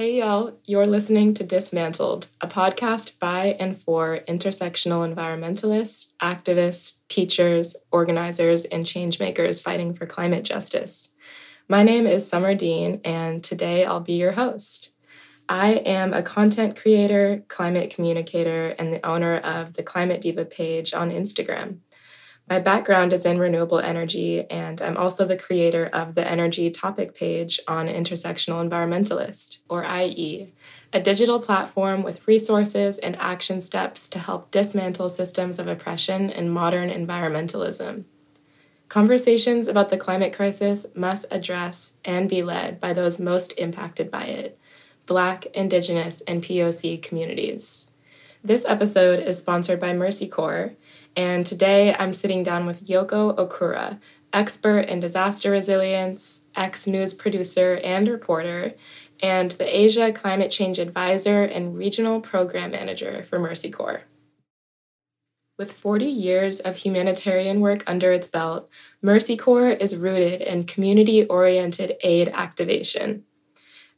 Hey y'all, you're listening to Dismantled, a podcast by and for intersectional environmentalists, activists, teachers, organizers, and changemakers fighting for climate justice. My name is Summer Dean, and today I'll be your host. I am a content creator, climate communicator, and the owner of the Climate Diva page on Instagram. My background is in renewable energy, and I'm also the creator of the energy topic page on Intersectional Environmentalist, or IE, a digital platform with resources and action steps to help dismantle systems of oppression and modern environmentalism. Conversations about the climate crisis must address and be led by those most impacted by it, Black, Indigenous, and POC communities. This episode is sponsored by Mercy Corps, and today I'm sitting down with Yoko Okura, expert in disaster resilience, ex-news producer and reporter, and the Asia Climate Change Advisor and Regional Program Manager for Mercy Corps. With 40 years of humanitarian work under its belt, Mercy Corps is rooted in community-oriented aid activation.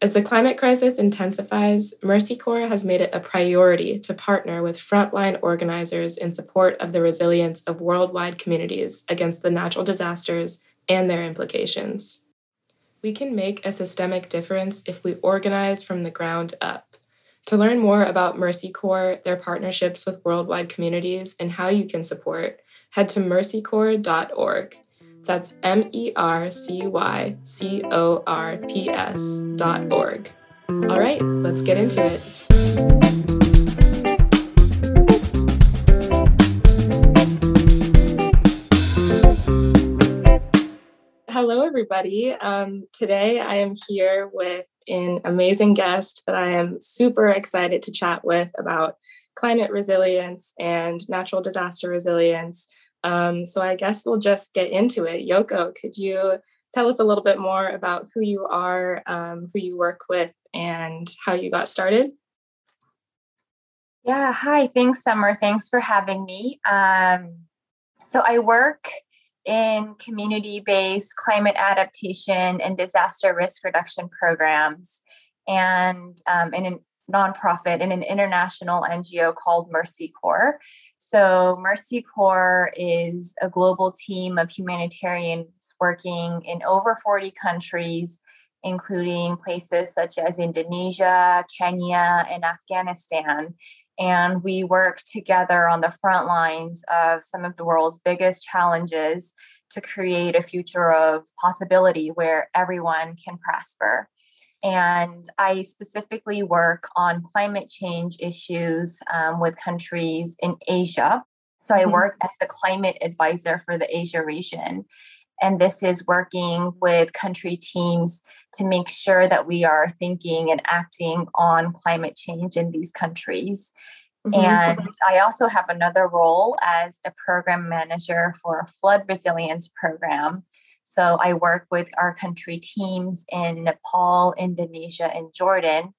As the climate crisis intensifies, Mercy Corps has made it a priority to partner with frontline organizers in support of the resilience of worldwide communities against the natural disasters and their implications. We can make a systemic difference if we organize from the ground up. To learn more about Mercy Corps, their partnerships with worldwide communities, and how you can support, head to mercycorps.org. That's mercycorps.org. All right, let's get into it. Hello, everybody. Today I am here with an amazing guest that I am super excited to chat with about climate resilience and natural disaster resilience. So I guess we'll just get into it. Yoko, could you tell us a little bit more about who you are, who you work with, and how you got started? Yeah, hi. Thanks, Summer. Thanks for having me. So I work in community-based climate adaptation and disaster risk reduction programs, and in a nonprofit in an international NGO called Mercy Corps. So Mercy Corps is a global team of humanitarians working in over 40 countries, including places such as Indonesia, Kenya, and Afghanistan. And we work together on the front lines of some of the world's biggest challenges to create a future of possibility where everyone can prosper. And I specifically work on climate change issues with countries in Asia. So I work as the climate advisor for the Asia region. And this is working with country teams to make sure that we are thinking and acting on climate change in these countries. And I also have another role as a program manager for a flood resilience program. So I work with our country teams in Nepal, Indonesia, and Jordan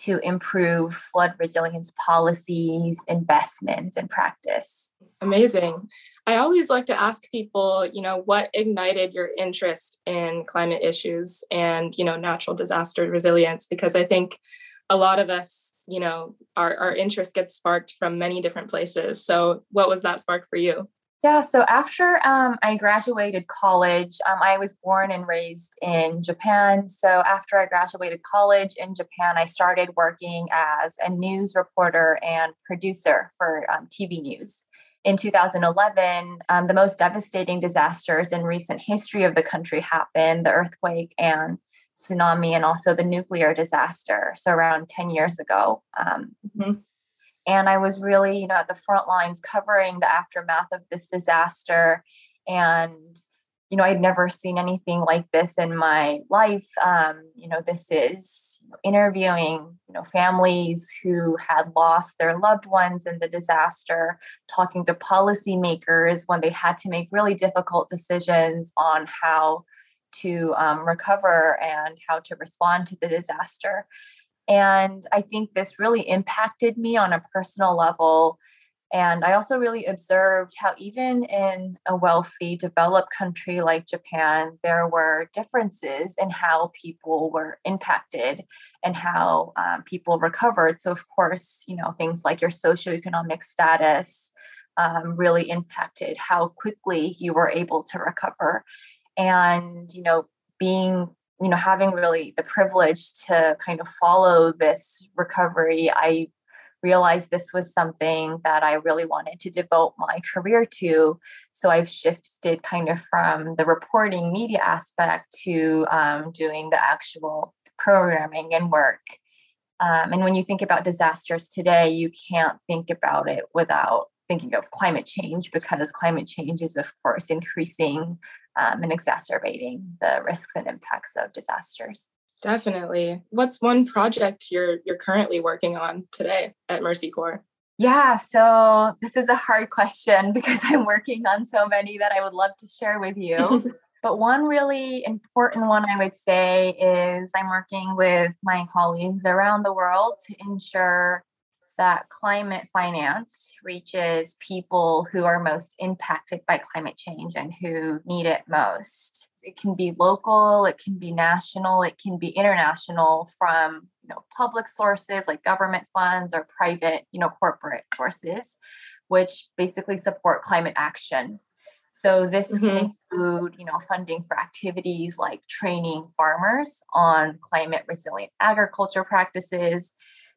to improve flood resilience policies, investments, and practice. Amazing. I always like to ask people, you know, what ignited your interest in climate issues and, you know, natural disaster resilience, because I think a lot of us, you know, our interest gets sparked from many different places. So what was that spark for you? Yeah, so after I graduated college, I was born and raised in Japan. So after I graduated college in Japan, I started working as a news reporter and producer for TV news. In 2011, the most devastating disasters in recent history of the country happened, the earthquake and tsunami, and also the nuclear disaster. So around 10 years ago. And I was really, you know, at the front lines covering the aftermath of this disaster. And, you know, I'd never seen anything like this in my life. You know, this is interviewing, you know, families who had lost their loved ones in the disaster, talking to policymakers when they had to make really difficult decisions on how to recover and how to respond to the disaster. And I think this really impacted me on a personal level And I also really observed how even in a wealthy, developed country like Japan, there were differences in how people were impacted and how people recovered. So, of course, you know, things like your socioeconomic status really impacted how quickly you were able to recover. And, you know, being, you know, having really the privilege to kind of follow this recovery, I realized this was something that I really wanted to devote my career to. So I've shifted kind of from the reporting media aspect to doing the actual programming and work. And when you think about disasters today, you can't think about it without thinking of climate change, because climate change is, of course, increasing and exacerbating the risks and impacts of disasters. Definitely. What's one project you're currently working on today at Mercy Corps? Yeah, so this is a hard question because I'm working on so many that I would love to share with you. But one really important one I would say is I'm working with my colleagues around the world to ensure that climate finance reaches people who are most impacted by climate change and who need it most. It can be local, it can be national, it can be international, from, you know, public sources like government funds or private, you know, corporate sources, which basically support climate action. So this can include, you know, funding for activities like training farmers on climate resilient agriculture practices,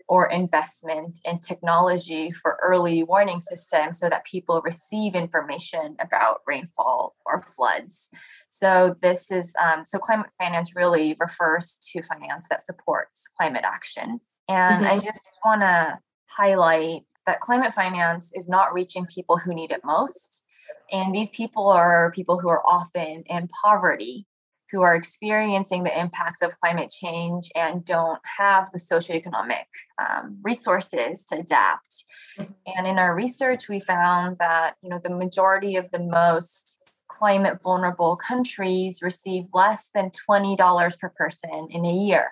or investment in technology for early warning systems so that people receive information about rainfall or floods. So this is, so climate finance really refers to finance that supports climate action. And I just want to highlight that climate finance is not reaching people who need it most. And these people are people who are often in poverty, who are experiencing the impacts of climate change and don't have the socioeconomic resources to adapt. And in our research, we found that, you know, the majority of the most climate vulnerable countries receive less than $20 per person in a year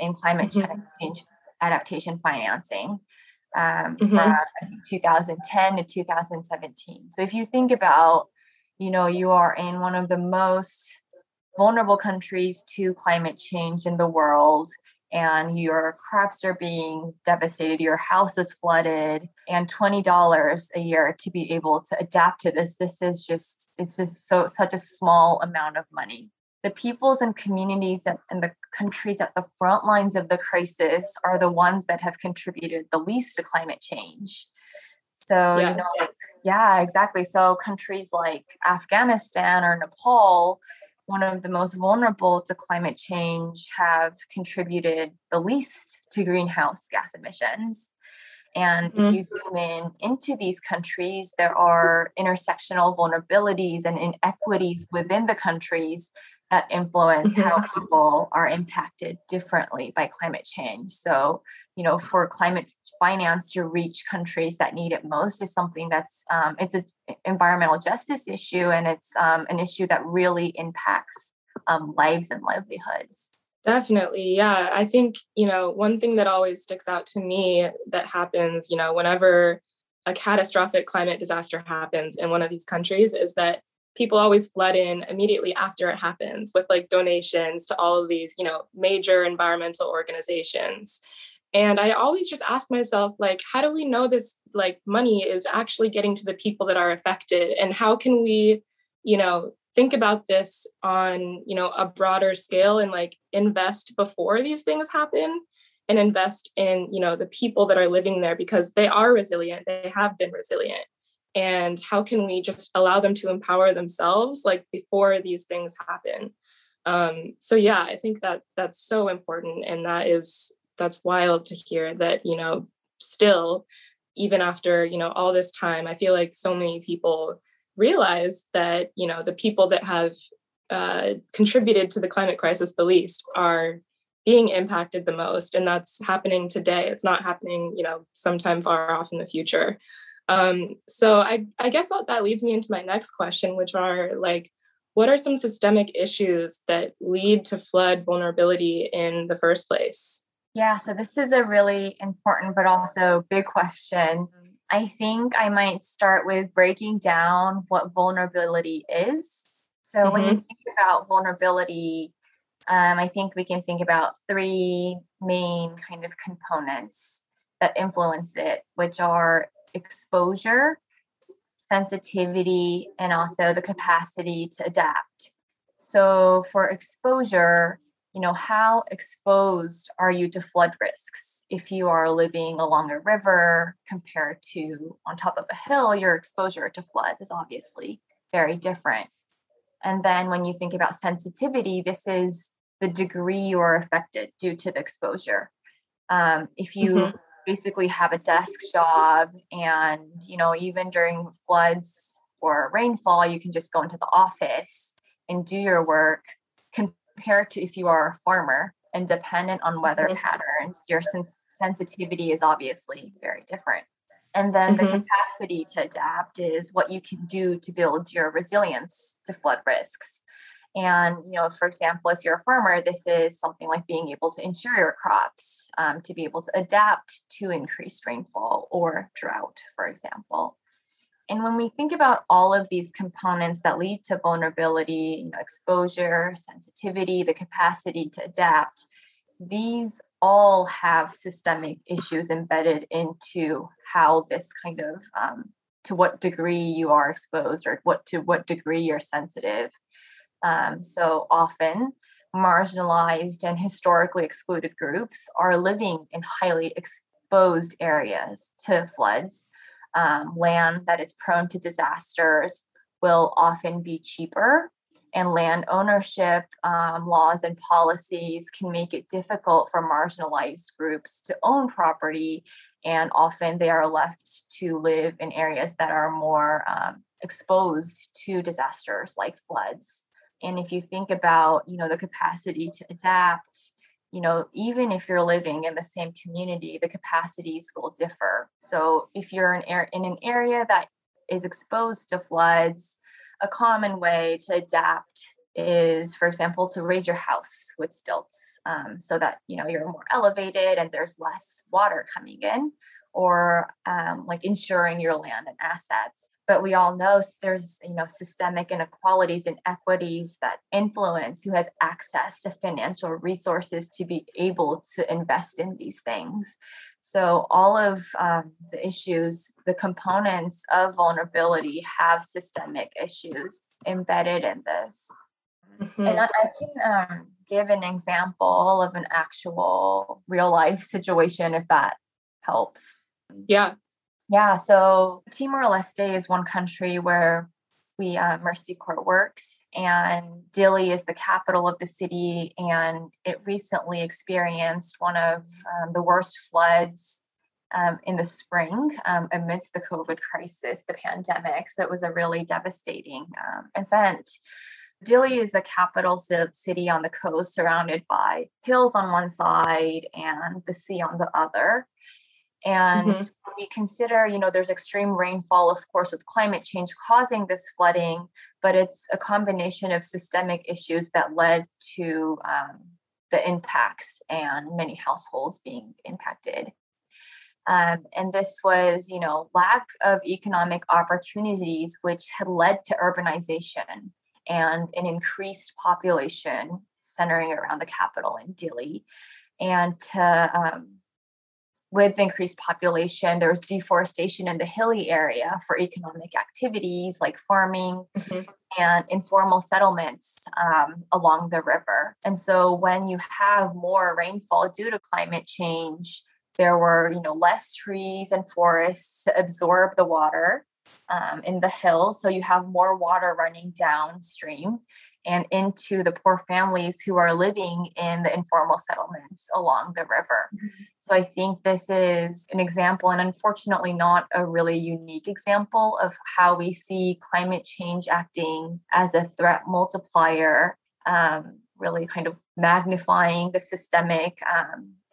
in climate change adaptation financing from 2010 to 2017. So if you think about, you know, you are in one of the most vulnerable countries to climate change in the world, and your crops are being devastated, your house is flooded, and $20 a year to be able to adapt to this. This is just, it's just such a small amount of money. The peoples and communities and the countries at the front lines of the crisis are the ones that have contributed the least to climate change. So, yes, you know, like, yeah, exactly. So countries like Afghanistan or Nepal, one of the most vulnerable to climate change, have contributed the least to greenhouse gas emissions. And if you zoom in into these countries, there are intersectional vulnerabilities and inequities within the countries that influence how people are impacted differently by climate change. So, you know, for climate finance to reach countries that need it most is something that's, it's an environmental justice issue, and it's an issue that really impacts lives and livelihoods. Definitely. Yeah. I think, you know, one thing that always sticks out to me that happens, you know, whenever a catastrophic climate disaster happens in one of these countries is that people always flood in immediately after it happens with like donations to all of these, you know, major environmental organizations. And I always just ask myself, like, how do we know this like money is actually getting to the people that are affected? And how can we, you know, think about this on, you know, a broader scale and like invest before these things happen and invest in, you know, the people that are living there, because they are resilient. They have been resilient. And how can we just allow them to empower themselves like before these things happen? So yeah, I think that that's so important. And that's wild to hear that, you know, still, even after, you know, all this time, I feel like so many people realize that, you know, the people that have contributed to the climate crisis the least are being impacted the most. And that's happening today. It's not happening, you know, sometime far off in the future. So I guess that leads me into my next question, which are like, what are some systemic issues that lead to flood vulnerability in the first place? Yeah, so this is a really important, but also big question. I think I might start with breaking down what vulnerability is. So when you think about vulnerability, I think we can think about three main kind of components that influence it, which are exposure, sensitivity, and also the capacity to adapt. So for exposure, you know, how exposed are you to flood risks? If you are living along a river compared to on top of a hill, your exposure to floods is obviously very different. And then when you think about sensitivity, this is the degree you are affected due to the exposure. If you basically have a desk job and, you know, even during floods or rainfall, you can just go into the office and do your work, compared to if you are a farmer and dependent on weather patterns, your sensitivity is obviously very different. And then the capacity to adapt is what you can do to build your resilience to flood risks. And, you know, for example, if you're a farmer, this is something like being able to insure your crops, to be able to adapt to increased rainfall or drought, for example. And when we think about all of these components that lead to vulnerability, you know, exposure, sensitivity, the capacity to adapt, these all have systemic issues embedded into how this kind of, to what degree you are exposed or to what degree you're sensitive. So often marginalized and historically excluded groups are living in highly exposed areas to floods. Land that is prone to disasters will often be cheaper, and land ownership laws and policies can make it difficult for marginalized groups to own property, and often they are left to live in areas that are more exposed to disasters like floods. And if you think about, you know, the capacity to adapt, you know, even if you're living in the same community, the capacities will differ. So if you're in an area that is exposed to floods, a common way to adapt is, for example, to raise your house with stilts so that, you know, you're more elevated and there's less water coming in, or like insuring your land and assets. But we all know there's, you know, systemic inequalities and equities that influence who has access to financial resources to be able to invest in these things. So all of the issues, the components of vulnerability have systemic issues embedded in this. And I can give an example of an actual real life situation if that helps. Yeah. So Timor-Leste is one country where we Mercy Corps works, and Dili is the capital of the city. And it recently experienced one of the worst floods in the spring amidst the COVID crisis, the pandemic. So it was a really devastating event. Dili is a capital city on the coast, surrounded by hills on one side and the sea on the other. And we consider, you know, there's extreme rainfall, of course, with climate change causing this flooding, but it's a combination of systemic issues that led to the impacts and many households being impacted. And this was, you know, lack of economic opportunities, which had led to urbanization and an increased population centering around the capital in Dili. And to... with increased population, there was deforestation in the hilly area for economic activities like farming and informal settlements along the river. And so when you have more rainfall due to climate change, there were, you know, less trees and forests to absorb the water in the hills. So you have more water running downstream and into the poor families who are living in the informal settlements along the river. So I think this is an example, and unfortunately not a really unique example, of how we see climate change acting as a threat multiplier, really kind of magnifying the systemic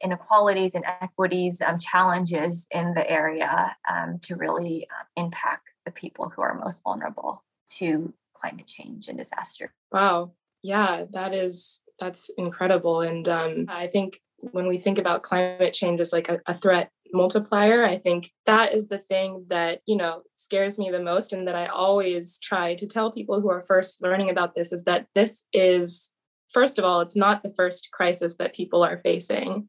inequalities and equities, challenges in the area to really impact the people who are most vulnerable to climate change and disaster. Wow. Yeah, that's incredible. And I think when we think about climate change as like a threat multiplier. I think that is the thing that, you know, scares me the most, and that I always try to tell people who are first learning about this, is that this is, first of all, it's not the first crisis that people are facing.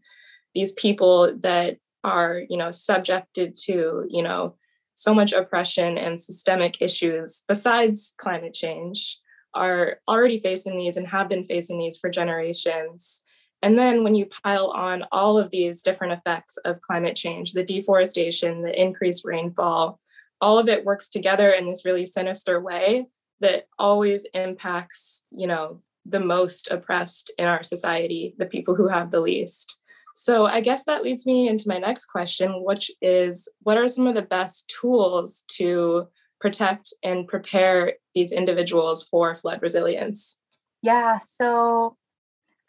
These people that are, you know, subjected to, you know, so much oppression and systemic issues besides climate change are already facing these and have been facing these for generations. And then when you pile on all of these different effects of climate change, the deforestation, the increased rainfall, all of it works together in this really sinister way that always impacts, you know, the most oppressed in our society, the people who have the least. So I guess that leads me into my next question, which is, what are some of the best tools to protect and prepare these individuals for flood resilience? Yeah, so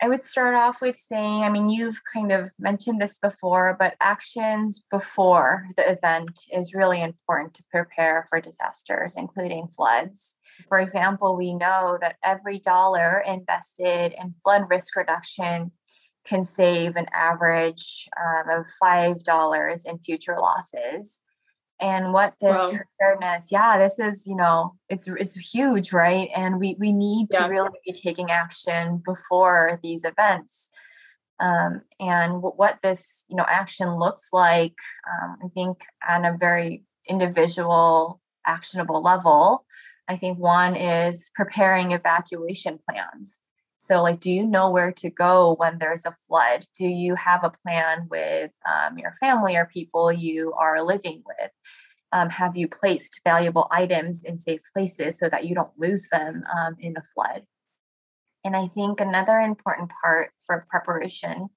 I would start off with saying, I mean, you've kind of mentioned this before, but actions before the event is really important to prepare for disasters, including floods. For example, we know that every dollar invested in flood risk reduction can save an average of $5 in future losses. And what this preparedness, this is, you know, it's huge, right? And we need to really be taking action before these events. And what this, you know, action looks like, I think on a very individual, actionable level, I think one is preparing evacuation plans. So like, do you know where to go when there's a flood? Do you have a plan with your family or people you are living with? Have you placed valuable items in safe places so that you don't lose them in a flood? And I think another important part for preparation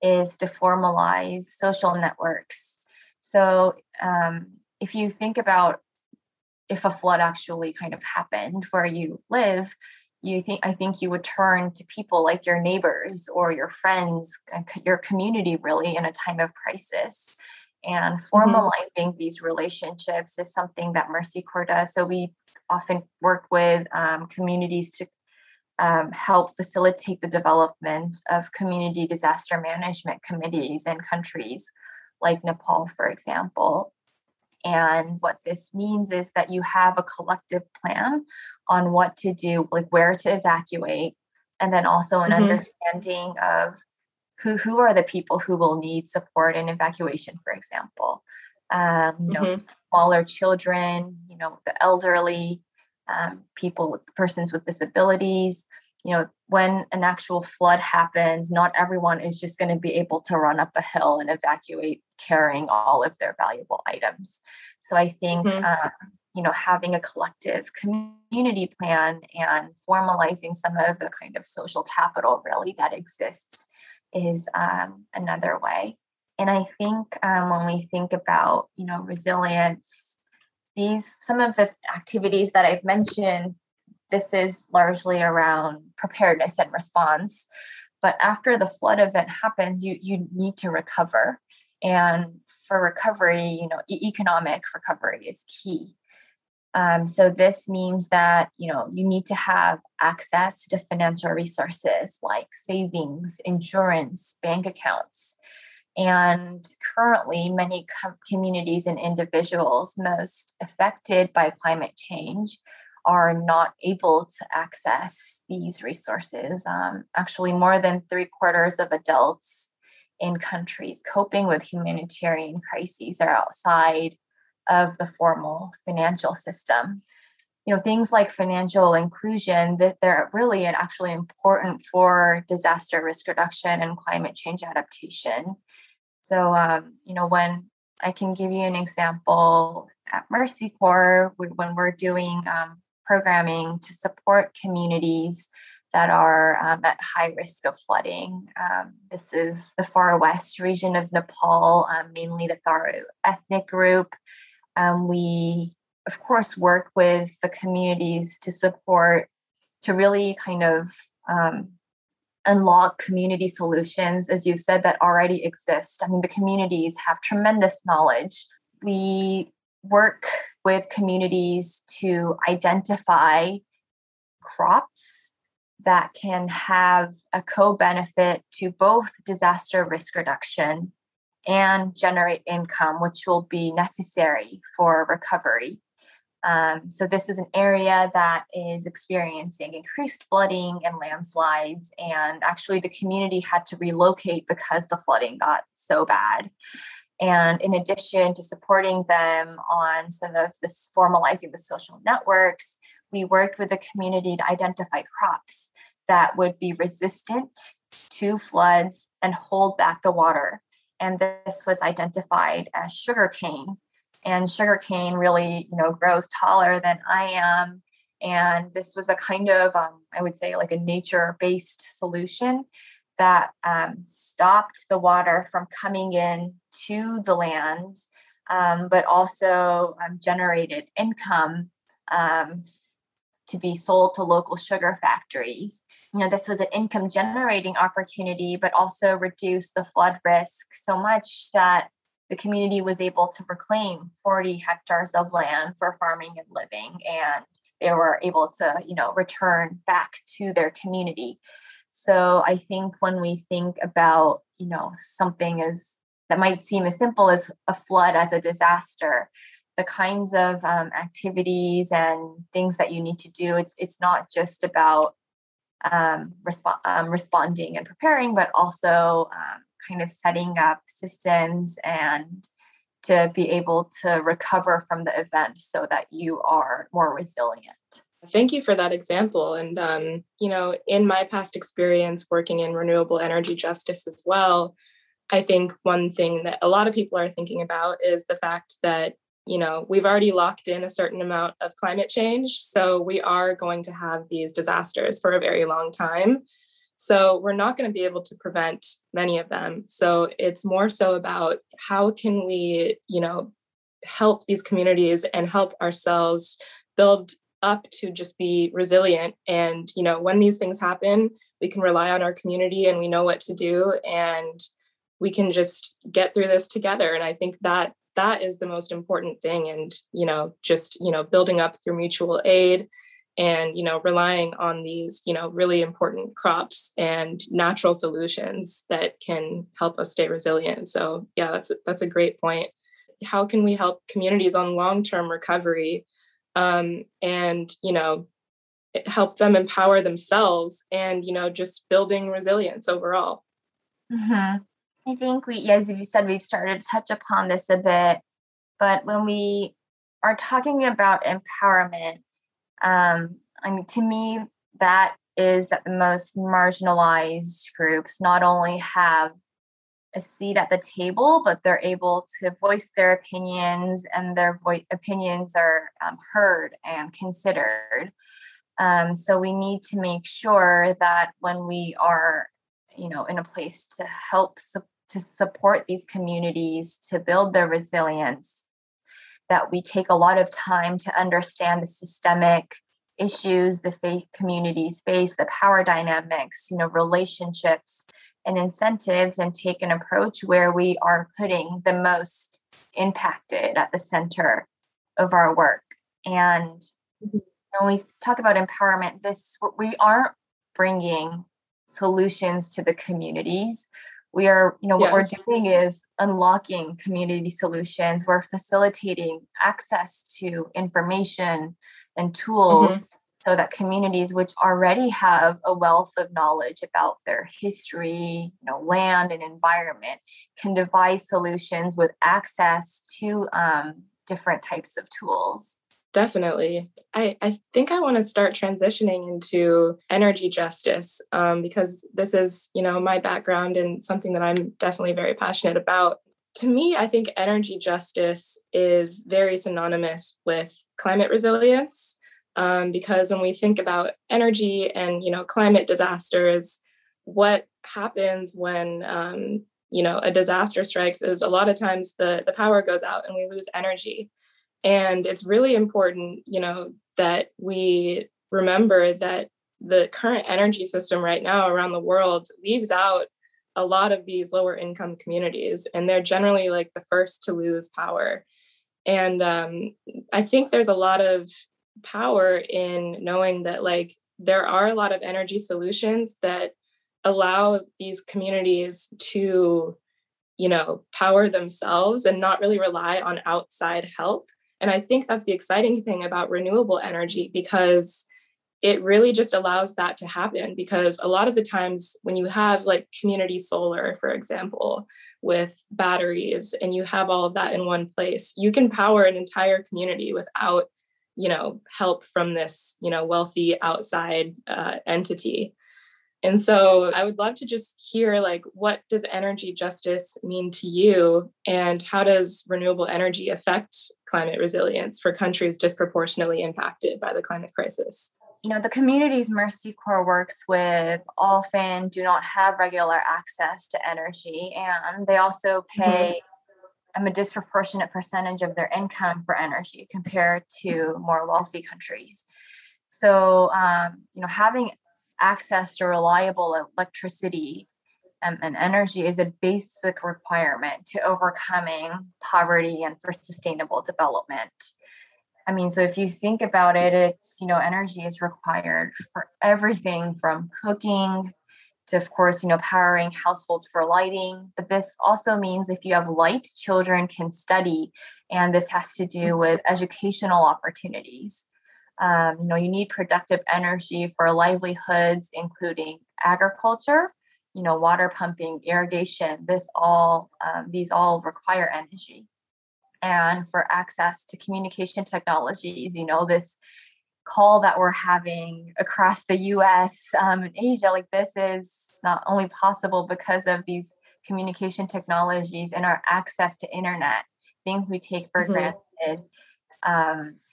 is to formalize social networks. So if you think about if a flood actually kind of happened where you live, I think you would turn to people like your neighbors or your friends, your community, really, in a time of crisis. And formalizing these relationships is something that Mercy Corps does. So we often work with communities to help facilitate the development of community disaster management committees in countries like Nepal, for example. And what this means is that you have a collective plan on what to do, like where to evacuate, and then also an understanding of who are the people who will need support in evacuation, for example. You know, smaller children, you know, the elderly, persons with disabilities. You know, when an actual flood happens, not everyone is just going to be able to run up a hill and evacuate carrying all of their valuable items. So I think, you know, having a collective community plan and formalizing some of the kind of social capital really that exists is another way. And I think when we think about, you know, resilience, some of the activities that I've mentioned, this is largely around preparedness and response. But after the flood event happens, you need to recover. And for recovery, you know, economic recovery is key. So this means that, you know, you need to have access to financial resources like savings, insurance, bank accounts. And currently, many communities and individuals most affected by climate change are not able to access these resources. Actually, more than 3/4 of adults in countries coping with humanitarian crises are outside of the formal financial system. You know, things like financial inclusion, that they're really and actually important for disaster risk reduction and climate change adaptation. So, you know, when I can give you an example at Mercy Corps, when we're doing programming to support communities that are at high risk of flooding. This is the far west region of Nepal, mainly the Tharu ethnic group. We, of course, work with the communities to really kind of unlock community solutions, as you've said, that already exist. I mean, the communities have tremendous knowledge. We work with communities to identify crops that can have a co-benefit to both disaster risk reduction and generate income, which will be necessary for recovery. So this is an area that is experiencing increased flooding and landslides, and actually the community had to relocate because the flooding got so bad. And in addition to supporting them on some of this formalizing the social networks, we worked with the community to identify crops that would be resistant to floods and hold back the water. And this was identified as sugarcane. And sugarcane really, grows taller than I am. And this was a kind of, I would say, like a nature-based solution that stopped the water from coming in to the land, but also generated income to be sold to local sugar factories. This was an income generating opportunity, but also reduced the flood risk so much that the community was able to reclaim 40 hectares of land for farming and living, and they were able to, return back to their community. So I think when we think about, something as that might seem as simple as a flood as a disaster, the kinds of activities and things that you need to do, it's not just about responding and preparing, but also kind of setting up systems and to be able to recover from the event so that you are more resilient. Thank you for that example. And, in my past experience working in renewable energy justice as well, I think one thing that a lot of people are thinking about is the fact that, we've already locked in a certain amount of climate change. So we are going to have these disasters for a very long time. So we're not going to be able to prevent many of them. So it's more so about how can we, help these communities and help ourselves build up to just be resilient. And, when these things happen, we can rely on our community and we know what to do and we can just get through this together. And I think that is the most important thing. And, building up through mutual aid and, relying on these, really important crops and natural solutions that can help us stay resilient. So yeah, that's a great point. How can we help communities on long-term recovery and, help them empower themselves and, just building resilience overall? Mm-hmm. I think as you said, we've started to touch upon this a bit, but when we are talking about empowerment, to me, that is that the most marginalized groups not only have a seat at the table, but they're able to voice their opinions, and their opinions are heard and considered. So we need to make sure that when we are, in a place to help to support these communities, to build their resilience, that we take a lot of time to understand the systemic issues the faith communities face, the power dynamics, relationships and incentives, and take an approach where we are putting the most impacted at the center of our work. And when we talk about empowerment, we aren't bringing solutions to the communities. We are, what yes. we're doing is unlocking community solutions. We're facilitating access to information and tools so that communities which already have a wealth of knowledge about their history, land and environment, can devise solutions with access to different types of tools. Definitely. I think I want to start transitioning into energy justice because this is, my background and something that I'm definitely very passionate about. To me, I think energy justice is very synonymous with climate resilience because when we think about energy and, climate disasters, what happens when, a disaster strikes is a lot of times the power goes out and we lose energy. And it's really important, that we remember that the current energy system right now around the world leaves out a lot of these lower income communities, and they're generally like the first to lose power. And I think there's a lot of power in knowing that like there are a lot of energy solutions that allow these communities to you know, power themselves and not really rely on outside help. And I think that's the exciting thing about renewable energy, because it really just allows that to happen. Because a lot of the times when you have like community solar, for example, with batteries, and you have all of that in one place, you can power an entire community without, you know, help from this, you know, wealthy outside entity. And so I would love to just hear, like, what does energy justice mean to you, and how does renewable energy affect climate resilience for countries disproportionately impacted by the climate crisis? You know, the communities Mercy Corps works with often do not have regular access to energy, and they also pay a disproportionate percentage of their income for energy compared to more wealthy countries. So, you know, having access to reliable electricity and energy is a basic requirement to overcoming poverty and for sustainable development. I mean, so if you think about it, it's, you know, energy is required for everything from cooking to, of course, you know, powering households for lighting. But this also means if you have light, children can study. And this has to do with educational opportunities. You know, you need productive energy for livelihoods, including agriculture, you know, water pumping, irrigation. These all require energy. And for access to communication technologies, you know, this call that we're having across the US and Asia, like, this is not only possible because of these communication technologies and our access to internet, things we take for granted.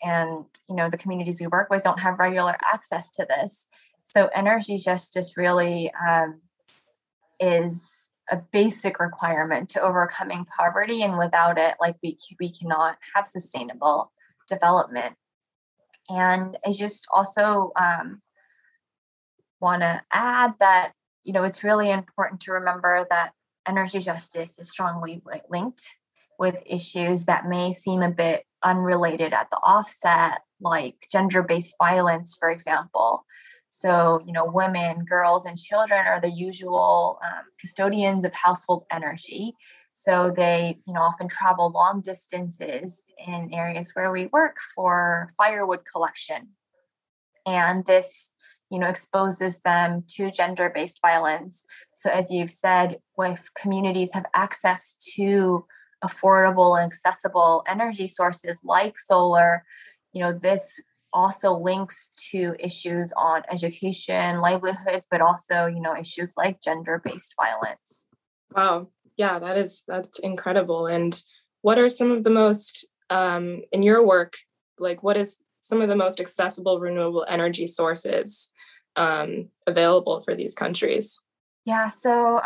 And, you know, the communities we work with don't have regular access to this. So energy justice really is a basic requirement to overcoming poverty, and without it, like, we cannot have sustainable development. And I just also want to add that, you know, it's really important to remember that energy justice is strongly linked with issues that may seem a bit unrelated at the offset, like gender-based violence, for example. So, you know, women, girls, and children are the usual custodians of household energy. So they, you know, often travel long distances in areas where we work for firewood collection. And this, you know, exposes them to gender-based violence. So as you've said, if communities have access to affordable and accessible energy sources like solar, you know, this also links to issues on education, livelihoods, but also, you know, issues like gender-based violence. Wow. Yeah, that's incredible. And what are some of the most, in your work, like, what is some of the most accessible renewable energy sources available for these countries? Yeah, so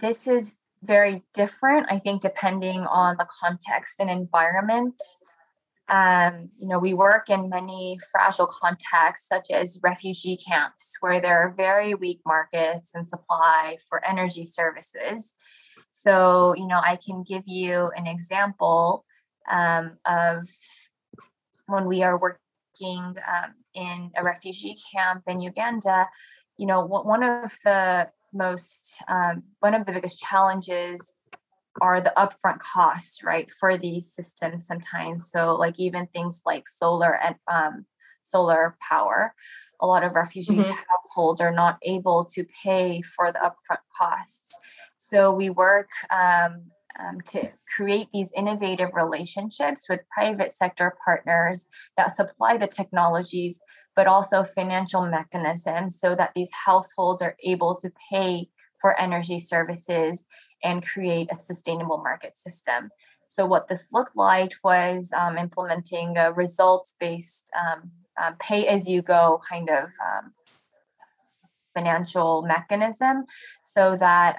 this is very different, I think, depending on the context and environment. You know, we work in many fragile contexts, such as refugee camps, where there are very weak markets and supply for energy services. So, you know, I can give you an example of when we are working in a refugee camp in Uganda. You know, one of the most, one of the biggest challenges are the upfront costs, right, for these systems sometimes. So, like, even things like solar and solar power, a lot of refugees' households are not able to pay for the upfront costs. So we work to create these innovative relationships with private sector partners that supply the technologies, but also financial mechanisms so that these households are able to pay for energy services and create a sustainable market system. So what this looked like was implementing a results-based pay-as-you-go kind of financial mechanism, so that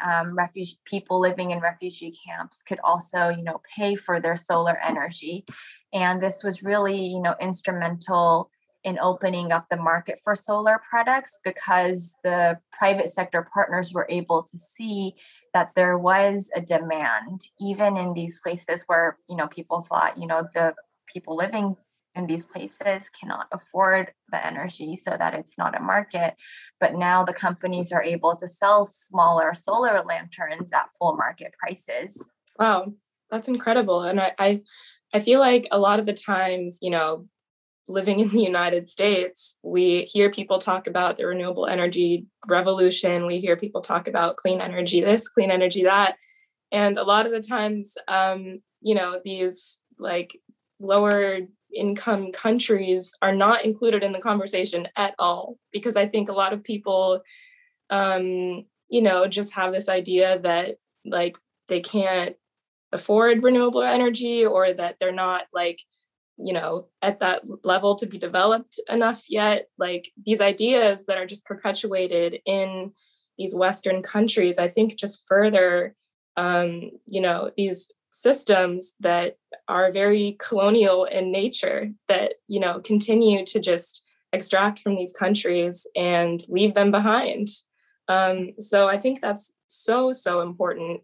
people living in refugee camps could also, you know, pay for their solar energy. And this was really, you know, instrumental in opening up the market for solar products, because the private sector partners were able to see that there was a demand, even in these places where, you know, people thought, you know, the people living in these places cannot afford the energy, so that it's not a market. But now the companies are able to sell smaller solar lanterns at full market prices. Wow, that's incredible. And I feel like a lot of the times, you know, living in the United States, we hear people talk about the renewable energy revolution. We hear people talk about clean energy this, clean energy that. And a lot of the times, you know, these like lower income countries are not included in the conversation at all, because I think a lot of people, you know, just have this idea that like they can't afford renewable energy, or that they're not like, you know, at that level to be developed enough yet. Like these ideas that are just perpetuated in these Western countries, I think just further, you know, these systems that are very colonial in nature that, you know, continue to just extract from these countries and leave them behind. So I think that's so, so important.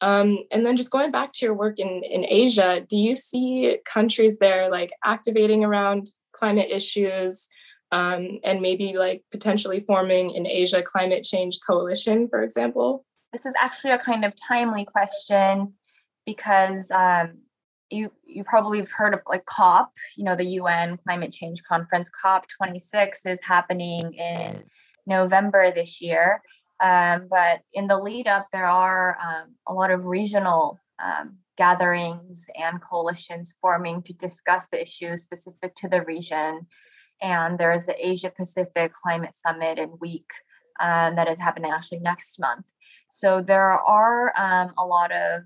And then just going back to your work in Asia, do you see countries there like activating around climate issues and maybe like potentially forming an Asia climate change coalition, for example? This is actually a kind of timely question, because you probably have heard of like COP, you know, the UN climate change conference. COP 26 is happening in November this year. But in the lead up, there are a lot of regional gatherings and coalitions forming to discuss the issues specific to the region. And there is the Asia Pacific Climate Summit and Week that is happening actually next month. So there are a lot of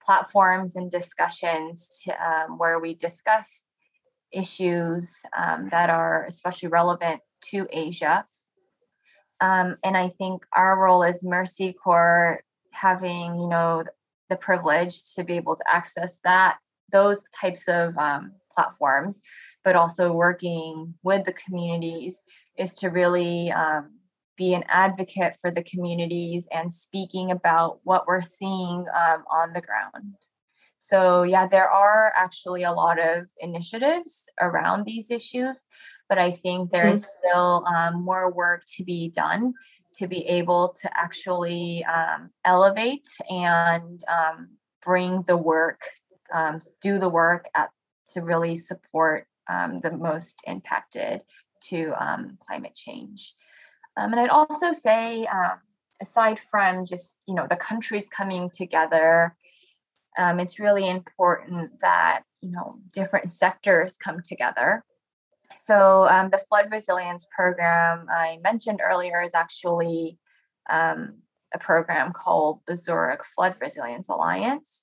platforms and discussions to, where we discuss issues that are especially relevant to Asia. And I think our role as Mercy Corps, having, you know, the privilege to be able to access that, those types of platforms, but also working with the communities, is to really be an advocate for the communities and speaking about what we're seeing on the ground. So yeah, there are actually a lot of initiatives around these issues, but I think there is still more work to be done to be able to actually elevate and bring the work, do the work to really support the most impacted to climate change. And I'd also say, aside from just, you know, the countries coming together, it's really important that, you know, different sectors come together. So the flood resilience program I mentioned earlier is actually a program called the Zurich Flood Resilience Alliance.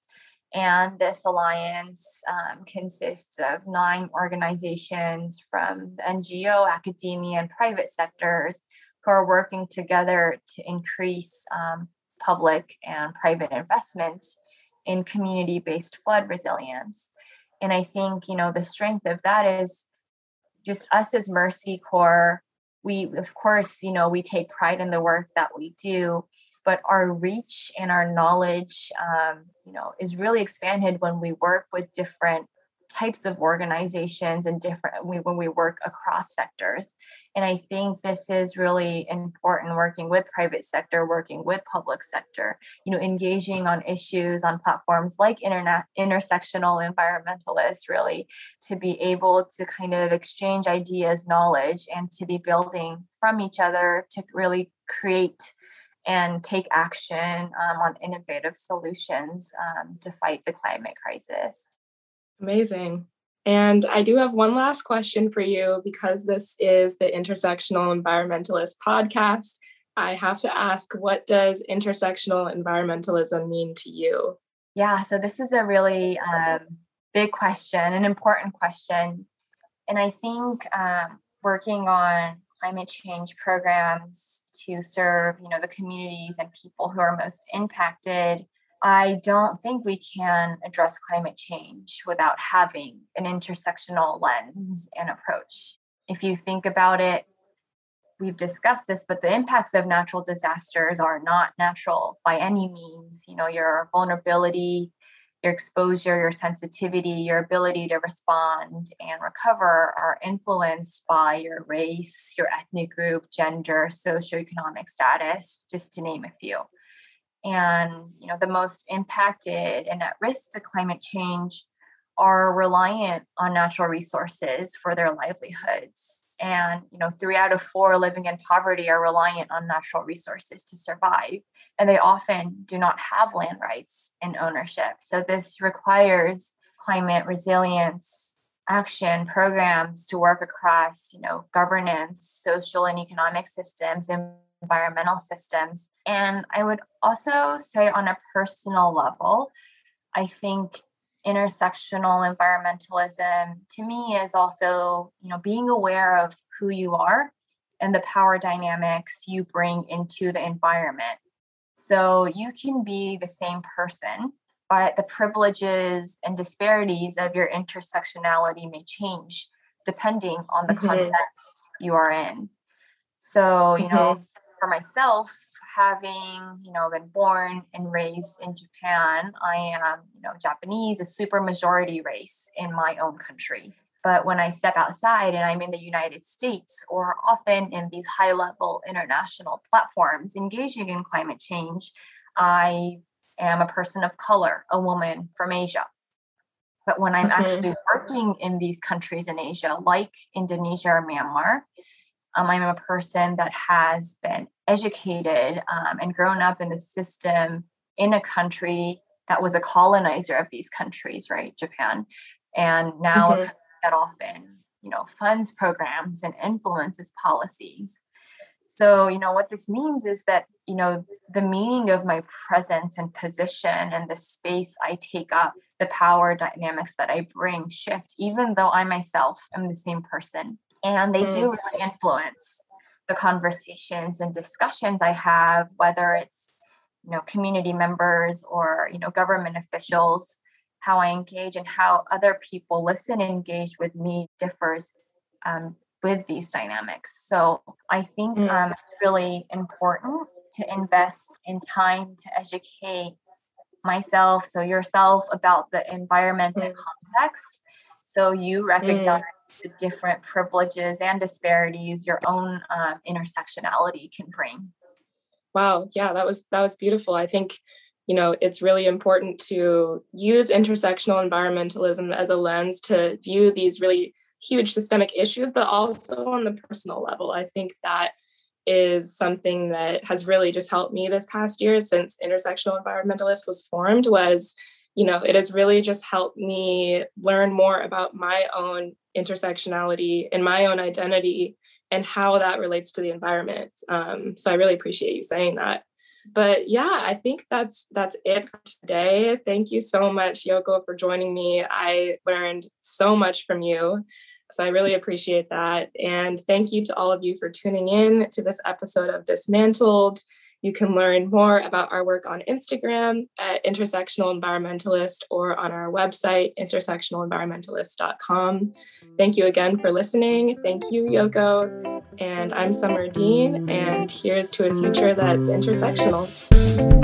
And this alliance consists of 9 organizations from the NGO, academia, and private sectors who are working together to increase public and private investment in community-based flood resilience. And I think, you know, the strength of that is just us as Mercy Corps. We, of course, you know, we take pride in the work that we do, but our reach and our knowledge, you know, is really expanded when we work with different types of organizations and when we work across sectors. And I think this is really important, working with private sector, working with public sector, you know, engaging on issues on platforms like Intersectional Environmentalist, really, to be able to kind of exchange ideas, knowledge, and to be building from each other to really create and take action on innovative solutions to fight the climate crisis. Amazing. And I do have one last question for you, because this is the Intersectional Environmentalist podcast. I have to ask, what does intersectional environmentalism mean to you? Yeah, so this is a really big question, an important question. And I think working on climate change programs to serve, you know, the communities and people who are most impacted, I don't think we can address climate change without having an intersectional lens and approach. If you think about it, we've discussed this, but the impacts of natural disasters are not natural by any means. You know, your vulnerability your exposure, your sensitivity, your ability to respond and recover are influenced by your race, your ethnic group, gender, socioeconomic status, just to name a few. And, you know, the most impacted and at risk to climate change are reliant on natural resources for their livelihoods. And, you know, 3 out of 4 living in poverty are reliant on natural resources to survive. And they often do not have land rights and ownership. So this requires climate resilience action programs to work across, you know, governance, social and economic systems, and environmental systems. And I would also say on a personal level, I think intersectional environmentalism to me is also, you know, being aware of who you are and the power dynamics you bring into the environment. So you can be the same person, but the privileges and disparities of your intersectionality may change depending on the context you are in. So, you know, for myself, having, you know, been born and raised in Japan, I am, you know, Japanese, a super majority race in my own country. But when I step outside and I'm in the United States, or often in these high level international platforms engaging in climate change, I am a person of color, a woman from Asia. But when I'm actually working in these countries in Asia, like Indonesia or Myanmar, I'm a person that has been educated and grown up in the system in a country that was a colonizer of these countries, right, Japan. And now a country that often, you know, funds programs and influences policies. So, you know, what this means is that, you know, the meaning of my presence and position and the space I take up, the power dynamics that I bring shift, even though I myself am the same person. And they do really influence the conversations and discussions I have, whether it's, you know, community members or, you know, government officials. How I engage and how other people listen and engage with me differs with these dynamics. So I think it's really important to invest in time to educate myself, so yourself, about the environment and context, so you recognize the different privileges and disparities your own intersectionality can bring. Wow. Yeah, that was beautiful. I think, you know, it's really important to use intersectional environmentalism as a lens to view these really huge systemic issues, but also on the personal level. I think that is something that has really just helped me this past year since Intersectional Environmentalist was formed was, you know, it has really just helped me learn more about my own intersectionality and my own identity and how that relates to the environment. So I really appreciate you saying that. But yeah, I think that's it for today. Thank you so much, Yoko, for joining me. I learned so much from you, so I really appreciate that. And thank you to all of you for tuning in to this episode of Dismantled. You can learn more about our work on Instagram at Intersectional Environmentalist or on our website, intersectionalenvironmentalist.com. Thank you again for listening. Thank you, Yoko. And I'm Summer Dean, and here's to a future that's intersectional.